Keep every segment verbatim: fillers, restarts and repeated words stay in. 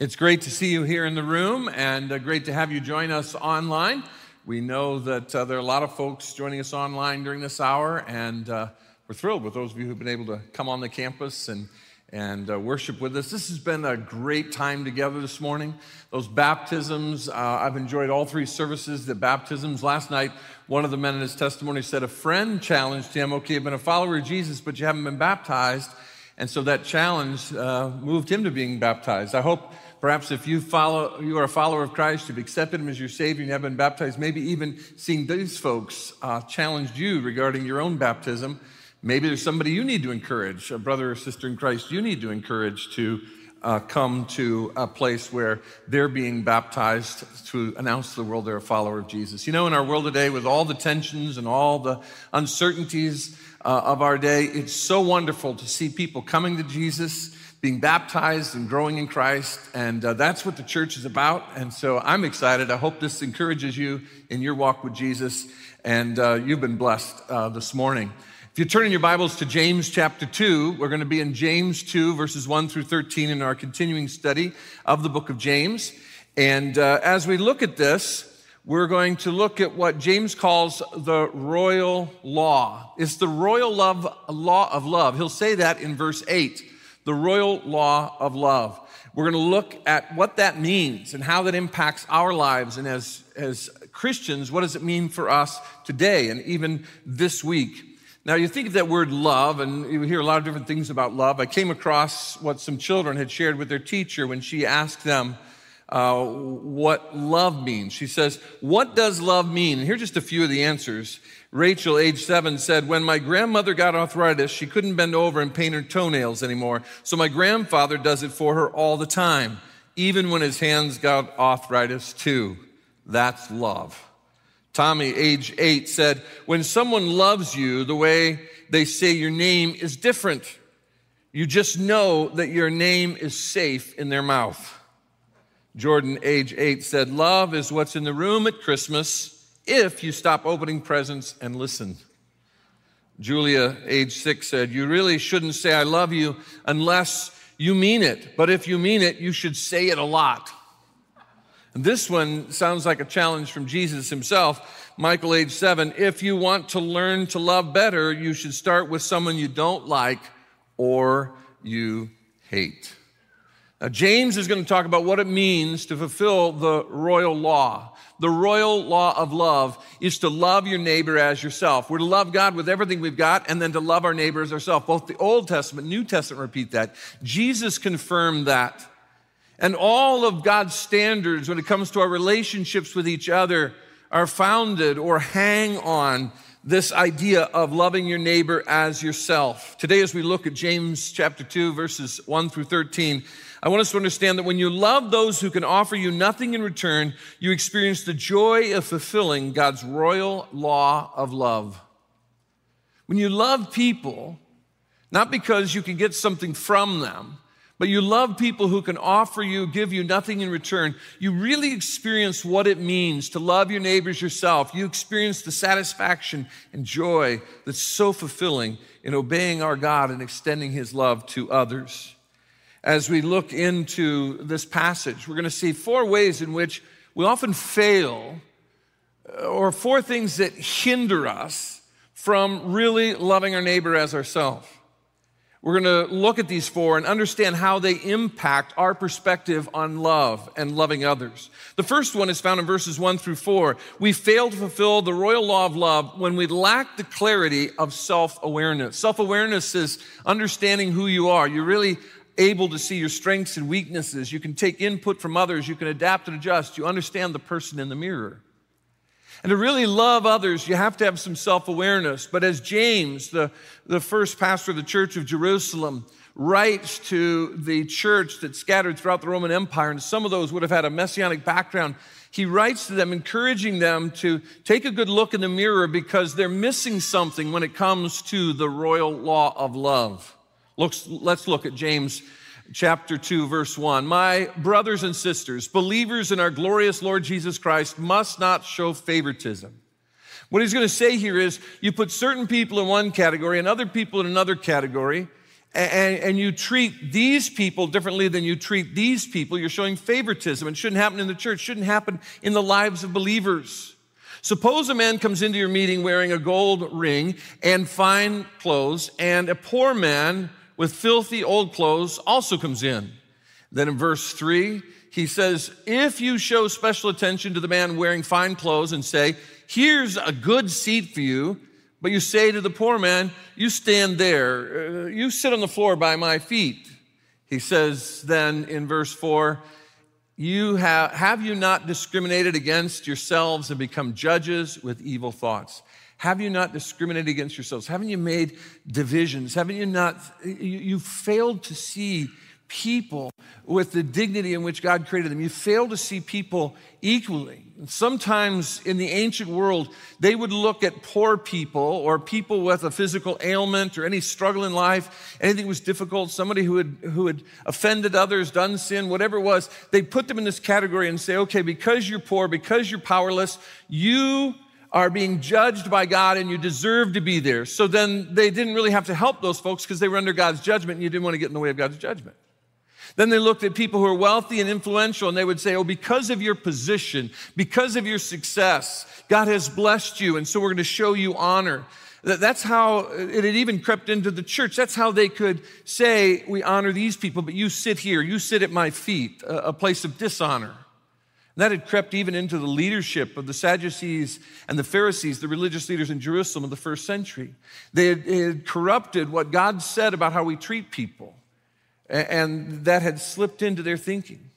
It's great to see you here in the room, and uh, great to have you join us online. We know that uh, there are a lot of folks joining us online during this hour, and uh, we're thrilled with those of you who've been able to come on the campus and, and uh, worship with us. This has been a great time together this morning. Those baptisms, uh, I've enjoyed all three services, the baptisms. Last night, one of the men in his testimony said a friend challenged him, okay, you've been a follower of Jesus, but you haven't been baptized, and so that challenge uh, moved him to being baptized. I hope Perhaps if you follow, you are a follower of Christ, you've accepted him as your Savior, and you have been baptized, maybe even seeing these folks uh, challenged you regarding your own baptism. Maybe there's somebody you need to encourage, a brother or sister in Christ you need to encourage to uh, come to a place where they're being baptized to announce to the world they're a follower of Jesus. You know, in our world today, with all the tensions and all the uncertainties uh, of our day, it's so wonderful to see people coming to Jesus, being baptized and growing in Christ, and uh, that's what the church is about, and so I'm excited. I hope this encourages you in your walk with Jesus, and uh, you've been blessed uh, this morning. If you turn in your Bibles to James chapter two, we're going to be in James two, verses one through thirteen, in our continuing study of the book of James, and uh, as we look at this, we're going to look at what James calls the royal law. It's the royal love, law of love. He'll say that in verse eight. The royal law of love. We're going to look at what that means and how that impacts our lives. And as, as Christians, what does it mean for us today and even this week? Now, you think of that word love, and you hear a lot of different things about love. I came across what some children had shared with their teacher when she asked them uh, what love means. She says, what does love mean? And here are just a few of the answers. Rachel, age seven, said, when my grandmother got arthritis, she couldn't bend over and paint her toenails anymore, so my grandfather does it for her all the time, even when his hands got arthritis too. That's love. Tommy, age eight, said, when someone loves you, the way they say your name is different. You just know that your name is safe in their mouth. Jordan, age eight, said, love is what's in the room at Christmas if you stop opening presents and listen. Julia, age six, said, you really shouldn't say I love you unless you mean it. But if you mean it, you should say it a lot. And this one sounds like a challenge from Jesus himself. Michael, age seven, if you want to learn to love better, you should start with someone you don't like or you hate. Now, James is going to talk about what it means to fulfill the royal law. The royal law of love is to love your neighbor as yourself. We're to love God with everything we've got, and then to love our neighbor as ourselves. Both the Old Testament and New Testament repeat that. Jesus confirmed that. And all of God's standards when it comes to our relationships with each other are founded or hang on this idea of loving your neighbor as yourself. Today, as we look at James chapter two, verses one through thirteen, I want us to understand that when you love those who can offer you nothing in return, you experience the joy of fulfilling God's royal law of love. When you love people, not because you can get something from them, but you love people who can offer you, give you nothing in return, you really experience what it means to love your neighbors yourself. You experience the satisfaction and joy that's so fulfilling in obeying our God and extending his love to others. As we look into this passage, we're going to see four ways in which we often fail, or four things that hinder us from really loving our neighbor as ourselves. We're going to look at these four and understand how they impact our perspective on love and loving others. The first one is found in verses one through four. We fail to fulfill the royal law of love when we lack the clarity of self-awareness. Self-awareness is understanding who you are. You really able to see your strengths and weaknesses. You can take input from others. You can adapt and adjust. You understand the person in the mirror. And to really love others, you have to have some self-awareness. But as James, the, the first pastor of the church of Jerusalem, writes to the church that's scattered throughout the Roman Empire, and some of those would have had a messianic background, he writes to them, encouraging them to take a good look in the mirror because they're missing something when it comes to the royal law of love. Let's look at James chapter two, verse one. My brothers and sisters, believers in our glorious Lord Jesus Christ must not show favoritism. What he's going to say here is you put certain people in one category and other people in another category, and, and you treat these people differently than you treat these people, you're showing favoritism. It shouldn't happen in the church. It shouldn't happen in the lives of believers. Suppose a man comes into your meeting wearing a gold ring and fine clothes, and a poor man with filthy old clothes also comes in. Then in verse three, he says, if you show special attention to the man wearing fine clothes and say, here's a good seat for you, but you say to the poor man, you stand there, you sit on the floor by my feet. He says then in verse four, You have, have you not discriminated against yourselves and become judges with evil thoughts? Have you not discriminated against yourselves? Haven't you made divisions? Haven't you not, you, you failed to see people with the dignity in which God created them. You fail to see people equally. And sometimes in the ancient world, they would look at poor people or people with a physical ailment or any struggle in life, anything was difficult, somebody who had, who had offended others, done sin, whatever it was, they put them in this category and say, okay, because you're poor, because you're powerless, you are being judged by God and you deserve to be there. So then they didn't really have to help those folks because they were under God's judgment and you didn't want to get in the way of God's judgment. Then they looked at people who are wealthy and influential, and they would say, oh, because of your position, because of your success, God has blessed you, and so we're going to show you honor. That's how it had even crept into the church. That's how they could say, we honor these people, but you sit here, you sit at my feet, a place of dishonor. And that had crept even into the leadership of the Sadducees and the Pharisees, the religious leaders in Jerusalem of the first century. They had, had corrupted what God said about how we treat people. And that had slipped into their thinking.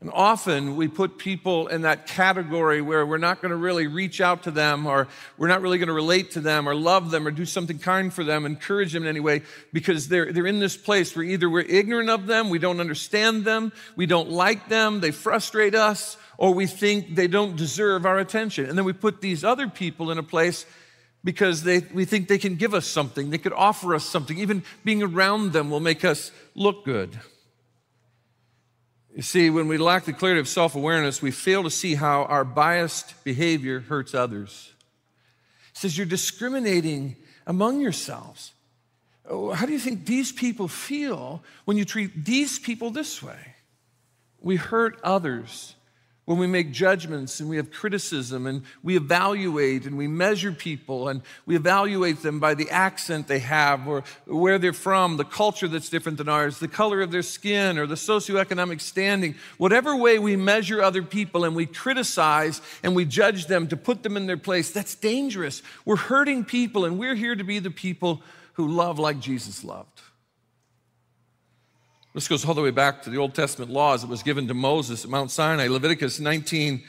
And often we put people in that category where we're not going to really reach out to them, or we're not really going to relate to them or love them or do something kind for them, encourage them in any way, because they're they're in this place where either we're ignorant of them, we don't understand them, we don't like them, they frustrate us, or we think they don't deserve our attention. And then we put these other people in a place because they, we think they can give us something, they could offer us something. Even being around them will make us look good. You see, when we lack the clarity of self-awareness, we fail to see how our biased behavior hurts others. It says you're discriminating among yourselves. How do you think these people feel when you treat these people this way? We hurt others. When we make judgments and we have criticism and we evaluate and we measure people and we evaluate them by the accent they have or where they're from, the culture that's different than ours, the color of their skin or the socioeconomic standing, whatever way we measure other people and we criticize and we judge them to put them in their place, that's dangerous. We're hurting people, and we're here to be the people who love like Jesus loved. This goes all the way back to the Old Testament laws that was given to Moses at Mount Sinai. Leviticus nineteen,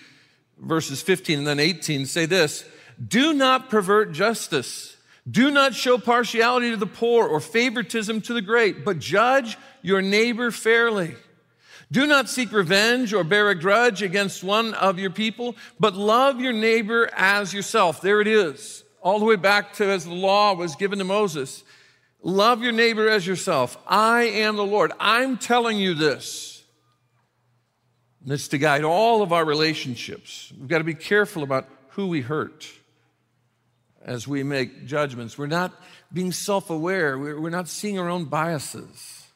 verses fifteen and then eighteen say this: do not pervert justice. Do not show partiality to the poor or favoritism to the great, but judge your neighbor fairly. Do not seek revenge or bear a grudge against one of your people, but love your neighbor as yourself. There it is, all the way back to as the law was given to Moses. Love your neighbor as yourself. I am the Lord. I'm telling you this. And it's to guide all of our relationships. We've got to be careful about who we hurt as we make judgments. We're not being self-aware. We're not seeing our own biases.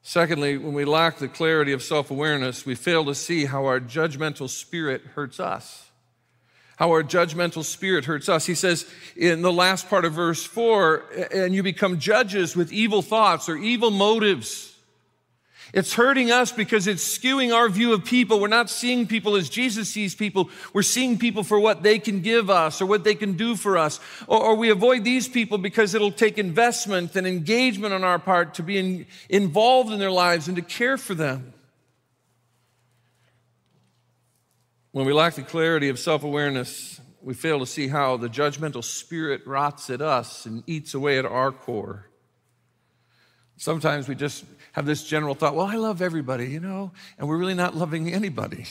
Secondly, when we lack the clarity of self-awareness, we fail to see how our judgmental spirit hurts us. How our judgmental spirit hurts us. He says in the last part of verse four, and you become judges with evil thoughts or evil motives. It's hurting us because it's skewing our view of people. We're not seeing people as Jesus sees people. We're seeing people for what they can give us or what they can do for us. Or, or we avoid these people because it'll take investment and engagement on our part to be in, involved in their lives and to care for them. When we lack the clarity of self-awareness, we fail to see how the judgmental spirit rots at us and eats away at our core. Sometimes we just have this general thought, well, I love everybody, you know, and we're really not loving anybody.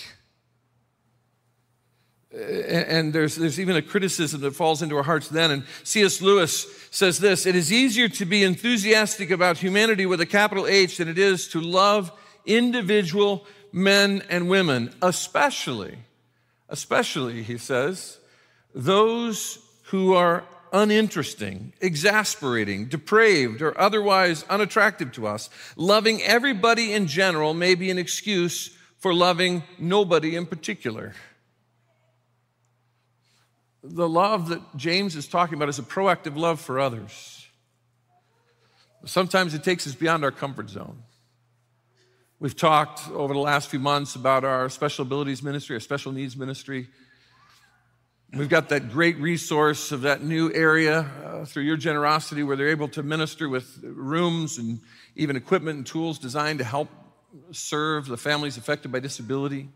And there's, there's even a criticism that falls into our hearts then. And C S Lewis says this: it is easier to be enthusiastic about humanity with a capital H than it is to love individual men and women, especially Especially, he says, those who are uninteresting, exasperating, depraved, or otherwise unattractive to us, loving everybody in general may be an excuse for loving nobody in particular. The love that James is talking about is a proactive love for others. Sometimes it takes us beyond our comfort zone. We've talked over the last few months about our special abilities ministry, our special needs ministry. We've got that great resource of that new area uh, through your generosity where they're able to minister with rooms and even equipment and tools designed to help serve the families affected by disability.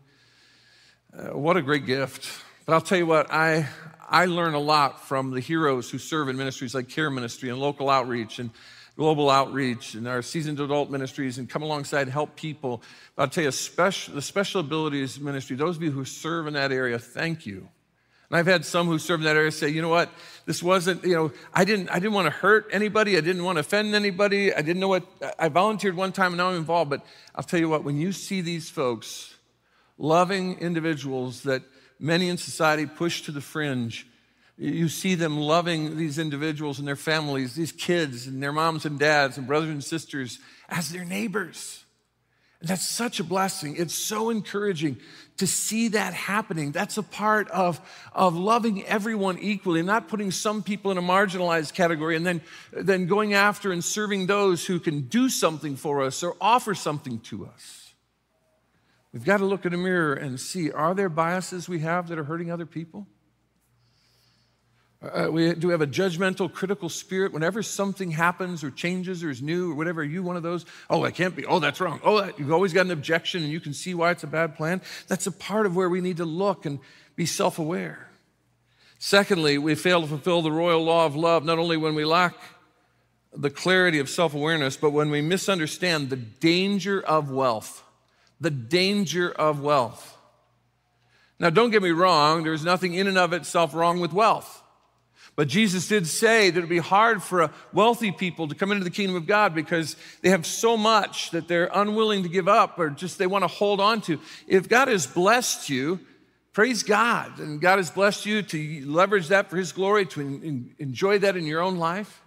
Uh, what a great gift. But I'll tell you what, I, I learn a lot from the heroes who serve in ministries like Care Ministry and Local Outreach and Global Outreach and our seasoned adult ministries and come alongside and help people. But I'll tell you, special, the Special Abilities Ministry, those of you who serve in that area, thank you. And I've had some who serve in that area say, you know what, this wasn't, you know, I didn't, I didn't want to hurt anybody. I didn't want to offend anybody. I didn't know what, I volunteered one time and now I'm involved. But I'll tell you what, when you see these folks, loving individuals that many in society push to the fringe, you see them loving these individuals and their families, these kids and their moms and dads and brothers and sisters as their neighbors. And that's such a blessing. It's so encouraging to see that happening. That's a part of, of loving everyone equally, not putting some people in a marginalized category and then, then going after and serving those who can do something for us or offer something to us. We've got to look in a mirror and see, are there biases we have that are hurting other people? Uh, we, do we have a judgmental, critical spirit? Whenever something happens or changes or is new or whatever, are you one of those? Oh, I can't be. Oh, that's wrong. Oh, that, you've always got an objection and you can see why it's a bad plan. That's a part of where we need to look and be self-aware. Secondly, we fail to fulfill the royal law of love, not only when we lack the clarity of self-awareness, but when we misunderstand the danger of wealth. The danger of wealth. Now, don't get me wrong. There's nothing in and of itself wrong with wealth. But Jesus did say that it would be hard for a wealthy people to come into the kingdom of God because they have so much that they're unwilling to give up or just they want to hold on to. If God has blessed you, praise God. And God has blessed you to leverage that for his glory, to en- enjoy that in your own life.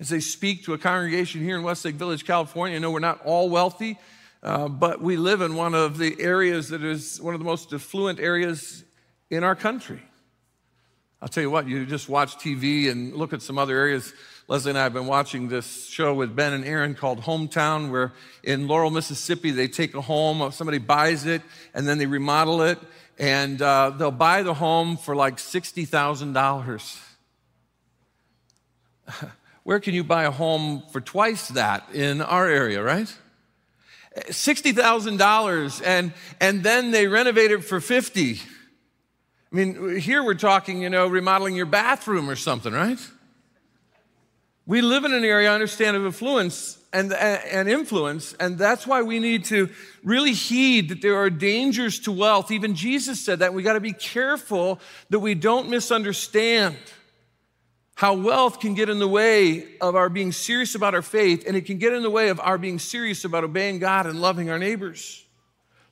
As they speak to a congregation here in Westlake Village, California, I know we're not all wealthy, uh, but we live in one of the areas that is one of the most affluent areas in our country. I'll tell you what, you just watch T V and look at some other areas. Leslie and I have been watching this show with Ben and Aaron called Hometown, where in Laurel, Mississippi, they take a home, somebody buys it, and then they remodel it, and uh, they'll buy the home for like sixty thousand dollars. Where can you buy a home for twice that in our area, right? sixty thousand dollars, and and then they renovate it for fifty thousand dollars. I mean, here we're talking, you know, remodeling your bathroom or something, right? We live in an area, I understand, of affluence and, and influence, and that's why we need to really heed that there are dangers to wealth. Even Jesus said that. We got to be careful that we don't misunderstand how wealth can get in the way of our being serious about our faith, and it can get in the way of our being serious about obeying God and loving our neighbors.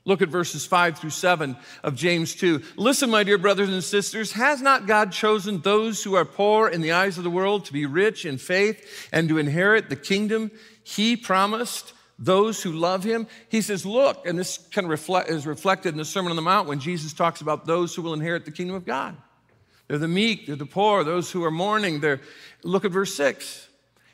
Look at verses five through seven of James two. Listen, my dear brothers and sisters, has not God chosen those who are poor in the eyes of the world to be rich in faith and to inherit the kingdom he promised those who love him? He says, look, and this kind of reflect, is reflected in the Sermon on the Mount when Jesus talks about those who will inherit the kingdom of God. They're the meek, they're the poor, those who are mourning. They're, look at verse six.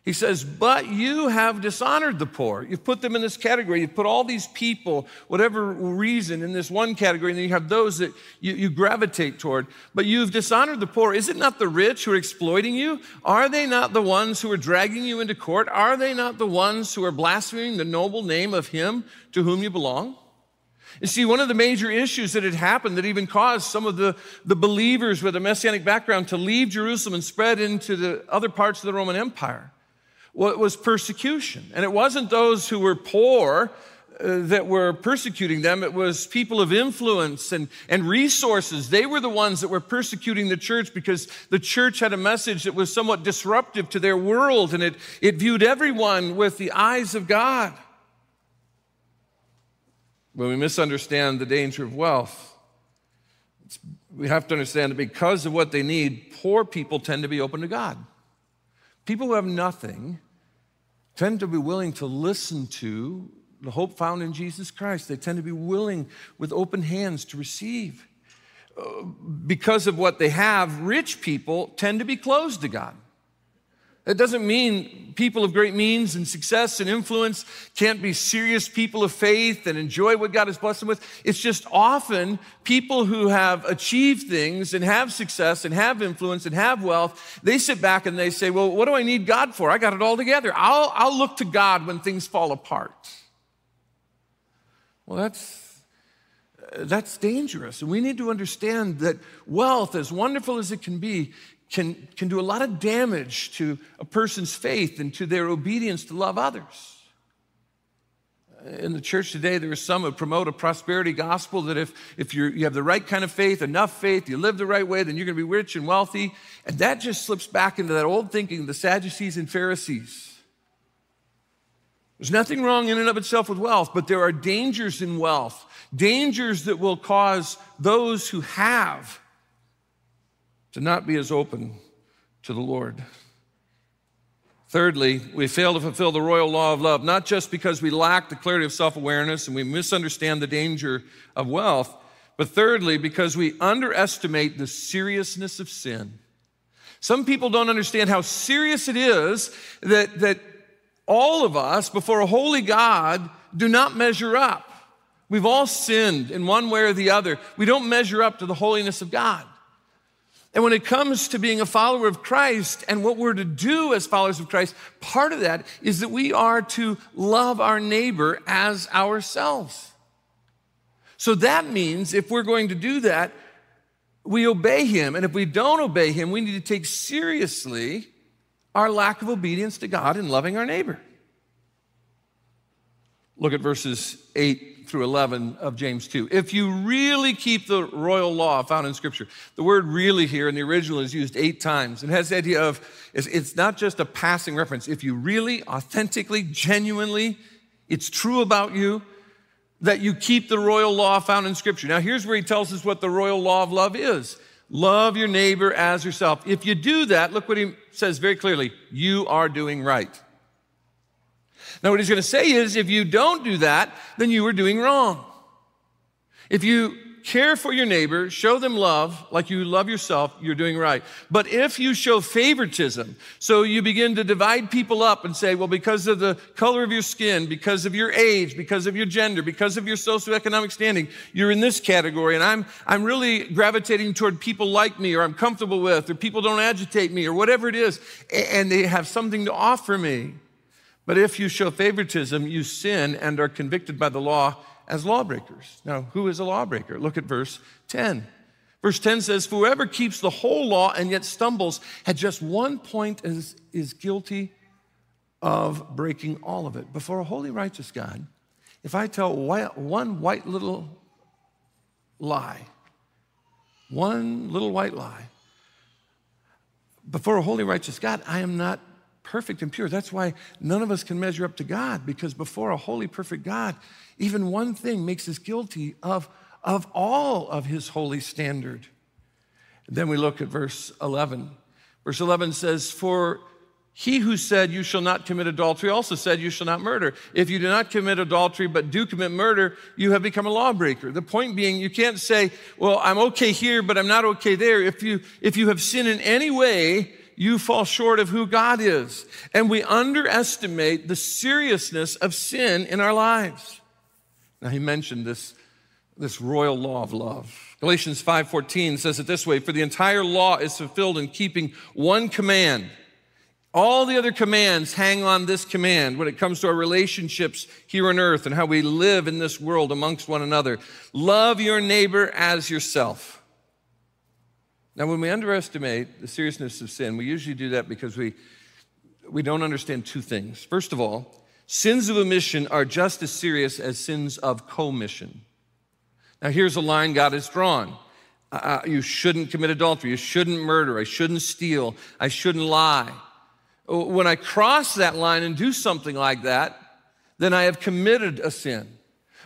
He says, but you have dishonored the poor. You've put them in this category. You've put all these people, whatever reason, in this one category, and then you have those that you, you gravitate toward. But you've dishonored the poor. Is it not the rich who are exploiting you? Are they not the ones who are dragging you into court? Are they not the ones who are blaspheming the noble name of him to whom you belong? You see, one of the major issues that had happened that even caused some of the, the believers with a Messianic background to leave Jerusalem and spread into the other parts of the Roman Empire. Well, it was persecution. And it wasn't those who were poor uh, that were persecuting them. It was people of influence and, and resources. They were the ones that were persecuting the church because the church had a message that was somewhat disruptive to their world, and it, it viewed everyone with the eyes of God. When we misunderstand the danger of wealth, It's, we have to understand that because of what they need, poor people tend to be open to God. People who have nothing tend to be willing to listen to the hope found in Jesus Christ. They tend to be willing with open hands to receive. Because of what they have, rich people tend to be closed to God. That doesn't mean people of great means and success and influence can't be serious people of faith and enjoy what God has blessed them with. It's just often people who have achieved things and have success and have influence and have wealth, they sit back and they say, well, what do I need God for? I got it all together. I'll, I'll look to God when things fall apart. Well, that's, that's dangerous. And we need to understand that wealth, as wonderful as it can be, Can, can do a lot of damage to a person's faith and to their obedience to love others. In the church today, there are some who promote a prosperity gospel that if, if you're, you have the right kind of faith, enough faith, you live the right way, then you're going to be rich and wealthy. And that just slips back into that old thinking of the Sadducees and Pharisees. There's nothing wrong in and of itself with wealth, but there are dangers in wealth, dangers that will cause those who have to not be as open to the Lord. Thirdly, we fail to fulfill the royal law of love, not just because we lack the clarity of self-awareness and we misunderstand the danger of wealth, but thirdly, because we underestimate the seriousness of sin. Some people don't understand how serious it is that, that all of us, before a holy God, do not measure up. We've all sinned in one way or the other. We don't measure up to the holiness of God. And when it comes to being a follower of Christ and what we're to do as followers of Christ, part of that is that we are to love our neighbor as ourselves. So that means if we're going to do that, we obey him. And if we don't obey him, we need to take seriously our lack of obedience to God in loving our neighbor. Look at verses eight through eleven of James two. If you really keep the royal law found in Scripture, the word really here in the original is used eight times. It has the idea of, it's not just a passing reference. If you really, authentically, genuinely, it's true about you that you keep the royal law found in Scripture. Now here's where he tells us what the royal law of love is. Love your neighbor as yourself. If you do that, look what he says very clearly, you are doing right. Now, what he's going to say is, if you don't do that, then you are doing wrong. If you care for your neighbor, show them love like you love yourself, you're doing right. But if you show favoritism, so you begin to divide people up and say, well, because of the color of your skin, because of your age, because of your gender, because of your socioeconomic standing, you're in this category, and I'm, I'm really gravitating toward people like me, or I'm comfortable with, or people don't agitate me, or whatever it is, and they have something to offer me. But if you show favoritism, you sin and are convicted by the law as lawbreakers. Now, who is a lawbreaker? Look at verse ten. Verse ten says, whoever keeps the whole law and yet stumbles at just one point is, is guilty of breaking all of it. Before a holy, righteous God, if I tell one white little lie, one little white lie, before a holy, righteous God, I am not perfect and pure. That's why none of us can measure up to God, because before a holy, perfect God, even one thing makes us guilty of, of all of his holy standard. And then we look at verse eleven. Verse eleven says, for he who said you shall not commit adultery also said you shall not murder. If you do not commit adultery but do commit murder, you have become a lawbreaker. The point being, you can't say, well, I'm okay here, but I'm not okay there. If you, if you have sinned in any way, you fall short of who God is. And we underestimate the seriousness of sin in our lives. Now, he mentioned this, this royal law of love. Galatians five fourteen says it this way, for the entire law is fulfilled in keeping one command. All the other commands hang on this command when it comes to our relationships here on earth and how we live in this world amongst one another. Love your neighbor as yourself. Now, when we underestimate the seriousness of sin, we usually do that because we, we don't understand two things. First of all, sins of omission are just as serious as sins of commission. Now, here's a line God has drawn. Uh, you shouldn't commit adultery. You shouldn't murder. I shouldn't steal. I shouldn't lie. When I cross that line and do something like that, then I have committed a sin.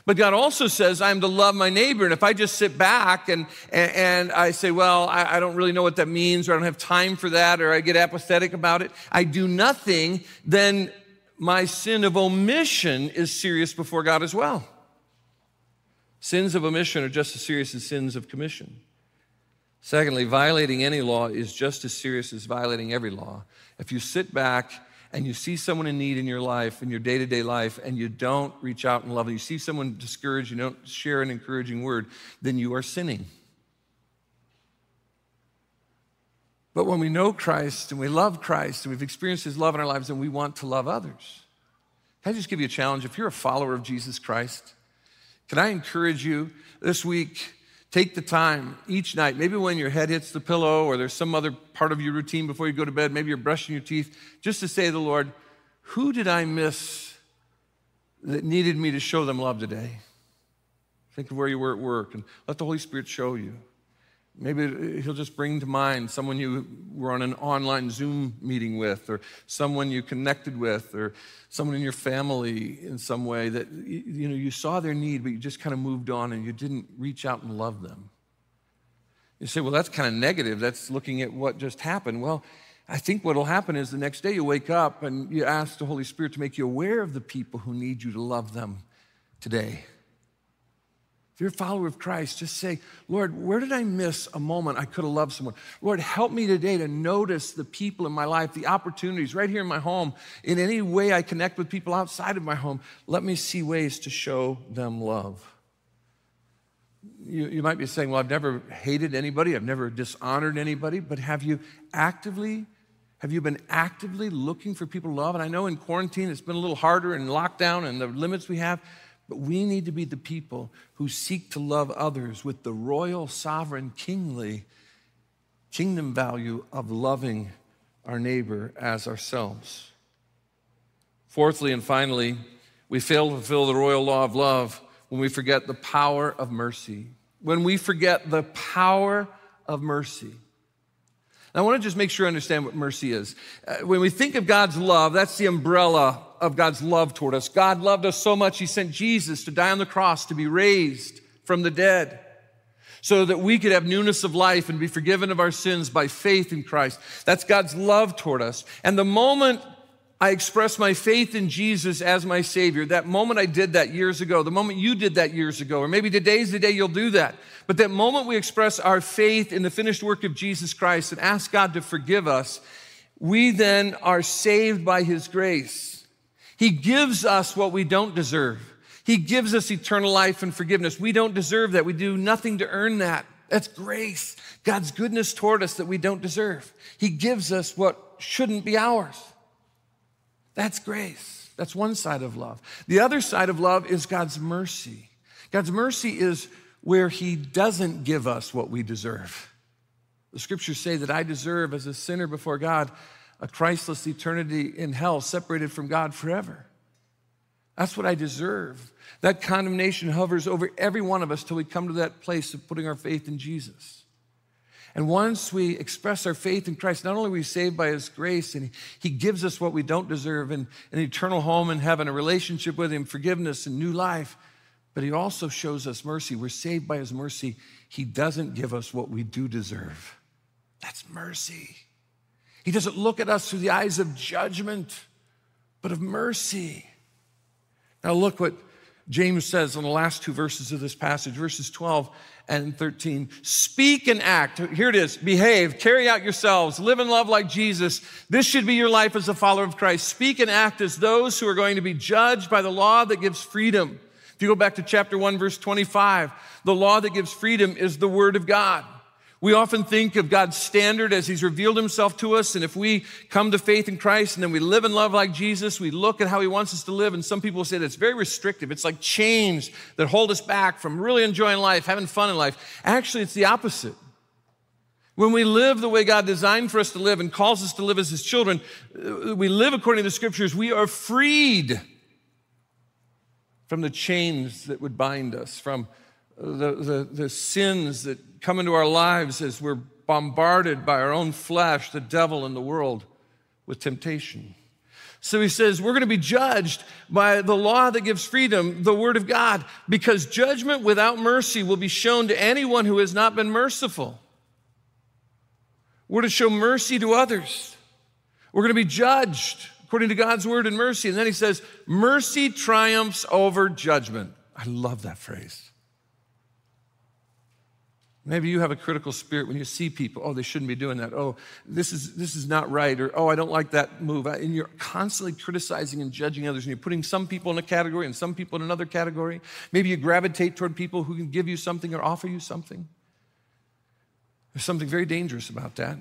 But God also says I'm to love my neighbor. And if I just sit back and and, and I say, well, I, I don't really know what that means, or I don't have time for that, or I get apathetic about it, I do nothing, then my sin of omission is serious before God as well. Sins of omission are just as serious as sins of commission. Secondly, violating any law is just as serious as violating every law. If you sit back and you see someone in need in your life, in your day-to-day life, and you don't reach out and love them, you see someone discouraged, you don't share an encouraging word, then you are sinning. But when we know Christ and we love Christ and we've experienced his love in our lives, then we want to love others. Can I just give you a challenge? If you're a follower of Jesus Christ, can I encourage you this week? Take the time each night, maybe when your head hits the pillow or there's some other part of your routine before you go to bed, maybe you're brushing your teeth, just to say to the Lord, who did I miss that needed me to show them love today? Think of where you were at work and let the Holy Spirit show you. Maybe he'll just bring to mind someone you were on an online Zoom meeting with, or someone you connected with, or someone in your family in some way that, you know, you saw their need, but you just kind of moved on and you didn't reach out and love them. You say, well, that's kind of negative. That's looking at what just happened. Well, I think what'll happen is the next day you wake up and you ask the Holy Spirit to make you aware of the people who need you to love them today. If you're a follower of Christ, just say, Lord, where did I miss a moment I could have loved someone? Lord, help me today to notice the people in my life, the opportunities right here in my home. In any way I connect with people outside of my home, let me see ways to show them love. You, you might be saying, well, I've never hated anybody. I've never dishonored anybody. But have you actively, have you been actively looking for people to love? And I know in quarantine it's been a little harder, and lockdown and the limits we have. But we need to be the people who seek to love others with the royal, sovereign, kingly, kingdom value of loving our neighbor as ourselves. Fourthly and finally, we fail to fulfill the royal law of love when we forget the power of mercy. When we forget the power of mercy. Now, I want to just make sure I understand what mercy is. Uh, when we think of God's love, that's the umbrella of God's love toward us. God loved us so much, he sent Jesus to die on the cross, to be raised from the dead, so that we could have newness of life and be forgiven of our sins by faith in Christ. That's God's love toward us. And the moment I express my faith in Jesus as my Savior, that moment I did that years ago, the moment you did that years ago, or maybe today's the day you'll do that, but that moment we express our faith in the finished work of Jesus Christ and ask God to forgive us, we then are saved by his grace. He gives us what we don't deserve. He gives us eternal life and forgiveness. We don't deserve that. We do nothing to earn that. That's grace, God's goodness toward us that we don't deserve. He gives us what shouldn't be ours. That's grace. That's one side of love. The other side of love is God's mercy. God's mercy is where he doesn't give us what we deserve. The scriptures say that I deserve, as a sinner before God, a Christless eternity in hell, separated from God forever. That's what I deserve. That condemnation hovers over every one of us till we come to that place of putting our faith in Jesus. And once we express our faith in Christ, not only are we saved by his grace, and he gives us what we don't deserve, and an eternal home in heaven, a relationship with him, forgiveness, and new life, but he also shows us mercy. We're saved by his mercy. He doesn't give us what we do deserve. That's mercy. He doesn't look at us through the eyes of judgment, but of mercy. Now look what James says in the last two verses of this passage, verses twelve and thirteen. Speak and act. Here it is. Behave. Carry out yourselves. Live in love like Jesus. This should be your life as a follower of Christ. Speak and act as those who are going to be judged by the law that gives freedom. If you go back to chapter one, verse twenty-five, the law that gives freedom is the word of God. We often think of God's standard as he's revealed himself to us, and if we come to faith in Christ and then we live in love like Jesus, we look at how he wants us to live, and some people say that's very restrictive. It's like chains that hold us back from really enjoying life, having fun in life. Actually, it's the opposite. When we live the way God designed for us to live and calls us to live as his children, we live according to the scriptures, we are freed from the chains that would bind us, from The, the, the sins that come into our lives as we're bombarded by our own flesh, the devil, and the world with temptation. So he says, we're going to be judged by the law that gives freedom, the word of God, because judgment without mercy will be shown to anyone who has not been merciful. We're to show mercy to others. We're going to be judged according to God's word and mercy. And then he says, mercy triumphs over judgment. I love that phrase. Maybe you have a critical spirit when you see people, oh, they shouldn't be doing that. Oh, this is this is not right. Or, oh, I don't like that move. And you're constantly criticizing and judging others. And you're putting some people in a category and some people in another category. Maybe you gravitate toward people who can give you something or offer you something. There's something very dangerous about that.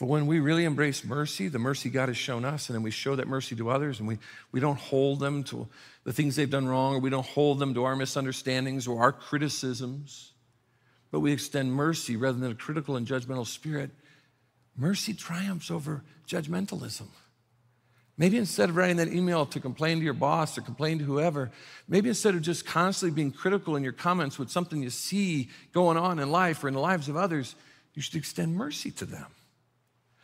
But when we really embrace mercy, the mercy God has shown us, and then we show that mercy to others, and we, we don't hold them to the things they've done wrong, or we don't hold them to our misunderstandings or our criticisms, but we extend mercy rather than a critical and judgmental spirit. Mercy triumphs over judgmentalism. Maybe instead of writing that email to complain to your boss or complain to whoever, maybe instead of just constantly being critical in your comments with something you see going on in life or in the lives of others, you should extend mercy to them.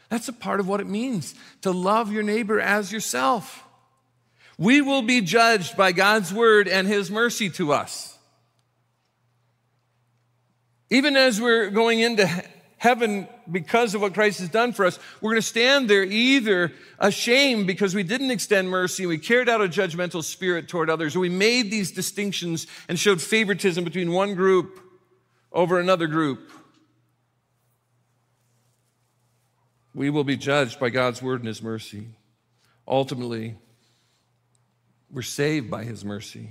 That's a part of what it means to love your neighbor as yourself. We will be judged by God's word and his mercy to us. Even as we're going into heaven because of what Christ has done for us, we're going to stand there either ashamed because we didn't extend mercy, we carried out a judgmental spirit toward others, or we made these distinctions and showed favoritism between one group over another group. We will be judged by God's word and his mercy. Ultimately, we're saved by his mercy.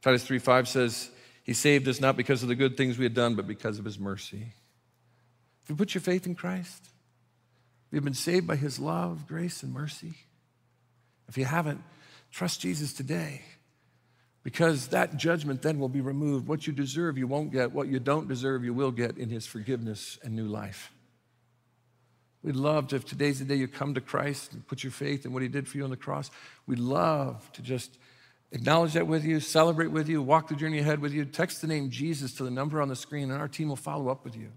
Titus three five says, he saved us not because of the good things we had done, but because of his mercy. If you put your faith in Christ, you've been saved by his love, grace, and mercy. If you haven't, trust Jesus today, because that judgment then will be removed. What you deserve, you won't get. What you don't deserve, you will get in his forgiveness and new life. We'd love to, if today's the day you come to Christ and put your faith in what he did for you on the cross, we'd love to just acknowledge that with you, celebrate with you, walk the journey ahead with you, text the name Jesus to the number on the screen, and our team will follow up with you.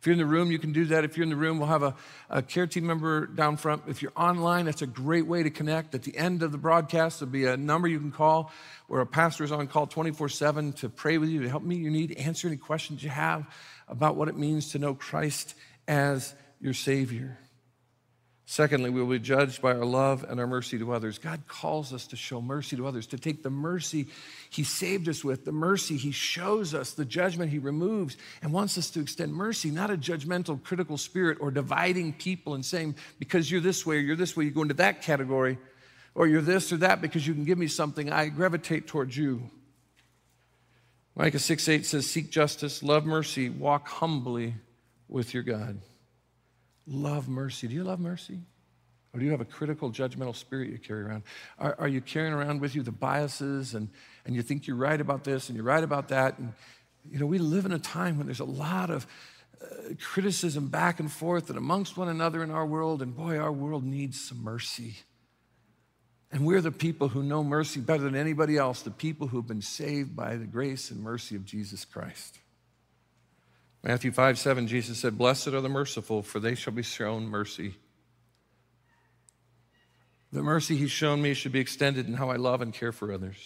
If you're in the room, you can do that. If you're in the room, we'll have a, a care team member down front. If you're online, that's a great way to connect. At the end of the broadcast, there'll be a number you can call where a pastor is on call twenty-four seven to pray with you, to help meet your need, answer any questions you have about what it means to know Christ as your Savior. Secondly, we will be judged by our love and our mercy to others. God calls us to show mercy to others, to take the mercy he saved us with, the mercy he shows us, the judgment he removes, and wants us to extend mercy, not a judgmental, critical spirit or dividing people and saying, because you're this way or you're this way, you go into that category, or you're this or that because you can give me something, I gravitate towards you. Micah six eight says, seek justice, love mercy, walk humbly with your God. Love mercy. Do you love mercy? Or do you have a critical, judgmental spirit you carry around? Are, are you carrying around with you the biases and, and you think you're right about this and you're right about that? And, you know, we live in a time when there's a lot of uh, criticism back and forth and amongst one another in our world, and boy, our world needs some mercy. And we're the people who know mercy better than anybody else, the people who've been saved by the grace and mercy of Jesus Christ. Matthew five seven, Jesus said, blessed are the merciful, for they shall be shown mercy. The mercy he's shown me should be extended in how I love and care for others.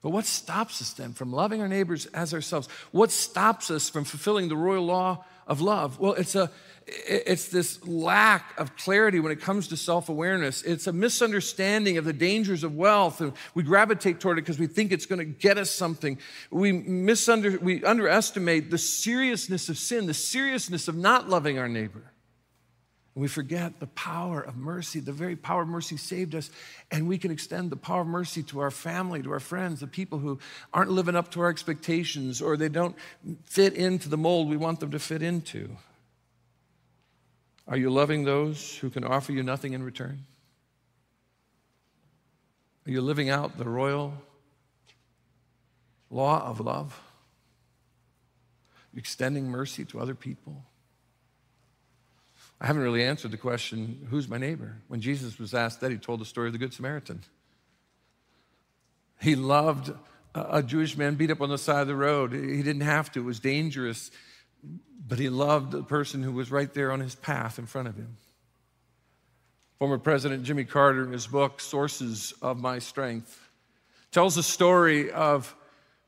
But what stops us then from loving our neighbors as ourselves? What stops us from fulfilling the royal law of love? Well, it's a, it's this lack of clarity when it comes to self-awareness. It's a misunderstanding of the dangers of wealth, and we gravitate toward it because we think it's going to get us something. We misunder, we underestimate the seriousness of sin, the seriousness of not loving our neighbor. And we forget the power of mercy. The very power of mercy saved us, and we can extend the power of mercy to our family, to our friends, the people who aren't living up to our expectations or they don't fit into the mold we want them to fit into. Are you loving those who can offer you nothing in return? Are you living out the royal law of love? You're extending mercy to other people? I haven't really answered the question, who's my neighbor? When Jesus was asked that, he told the story of the Good Samaritan. He loved a Jewish man beat up on the side of the road. He didn't have to, it was dangerous, but he loved the person who was right there on his path in front of him. Former President Jimmy Carter, in his book, Sources of My Strength, tells a story of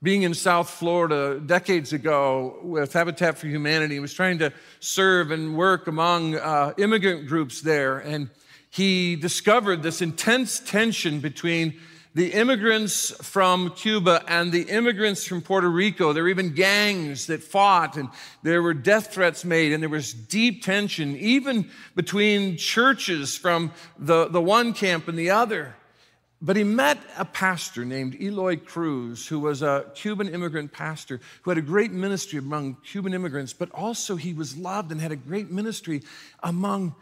being in South Florida decades ago with Habitat for Humanity. He was trying to serve and work among uh, immigrant groups there, and he discovered this intense tension between the immigrants from Cuba and the immigrants from Puerto Rico. There were even gangs that fought, and there were death threats made, and there was deep tension, even between churches from the, the one camp and the other. But he met a pastor named Eloy Cruz, who was a Cuban immigrant pastor who had a great ministry among Cuban immigrants, but also he was loved and had a great ministry among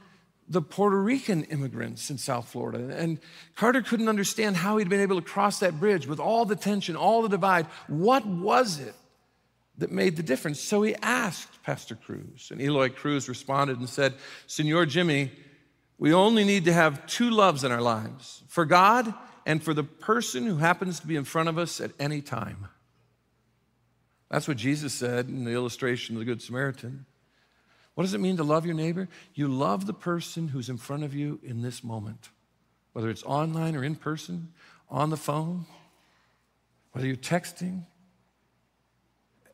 the Puerto Rican immigrants in South Florida. And Carter couldn't understand how he'd been able to cross that bridge with all the tension, all the divide. What was it that made the difference? So he asked Pastor Cruz, and Eloy Cruz responded and said, "Senor Jimmy, we only need to have two loves in our lives, for God and for the person who happens to be in front of us at any time." That's what Jesus said in the illustration of the Good Samaritan. What does it mean to love your neighbor? You love the person who's in front of you in this moment, whether it's online or in person, on the phone, whether you're texting.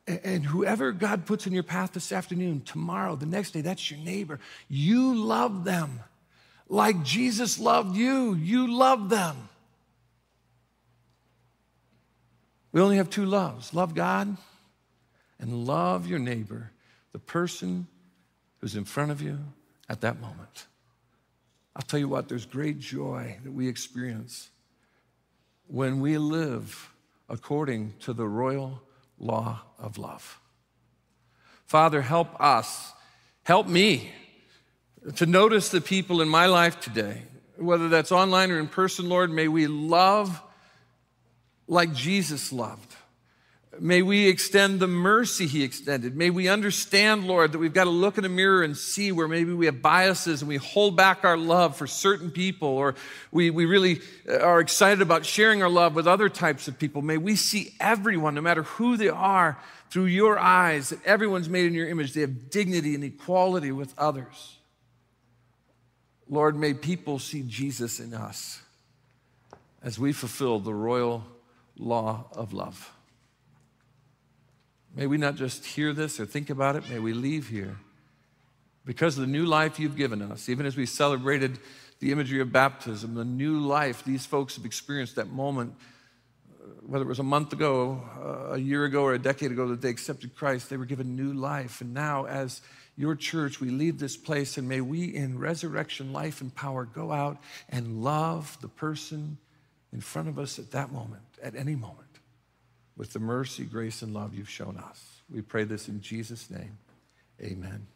And whoever God puts in your path this afternoon, tomorrow, the next day, that's your neighbor. You love them like Jesus loved you. You love them. We only have two loves: love God and love your neighbor, the person who's in front of you at that moment. I'll tell you what, there's great joy that we experience when we live according to the royal law of love. Father, help us, help me to notice the people in my life today, whether that's online or in person. Lord, may we love like Jesus loved. May we extend the mercy he extended. May we understand, Lord, that we've got to look in a mirror and see where maybe we have biases and we hold back our love for certain people, or we, we really are excited about sharing our love with other types of people. May we see everyone, no matter who they are, through your eyes, that everyone's made in your image. They have dignity and equality with others. Lord, may people see Jesus in us as we fulfill the royal law of love. May we not just hear this or think about it. May we leave here, because of the new life you've given us, even as we celebrated the imagery of baptism, the new life these folks have experienced that moment, whether it was a month ago, a year ago, or a decade ago that they accepted Christ, they were given new life. And now as your church, we leave this place, and may we in resurrection, life, and power go out and love the person in front of us at that moment, at any moment, with the mercy, grace, and love you've shown us. We pray this in Jesus' name. Amen.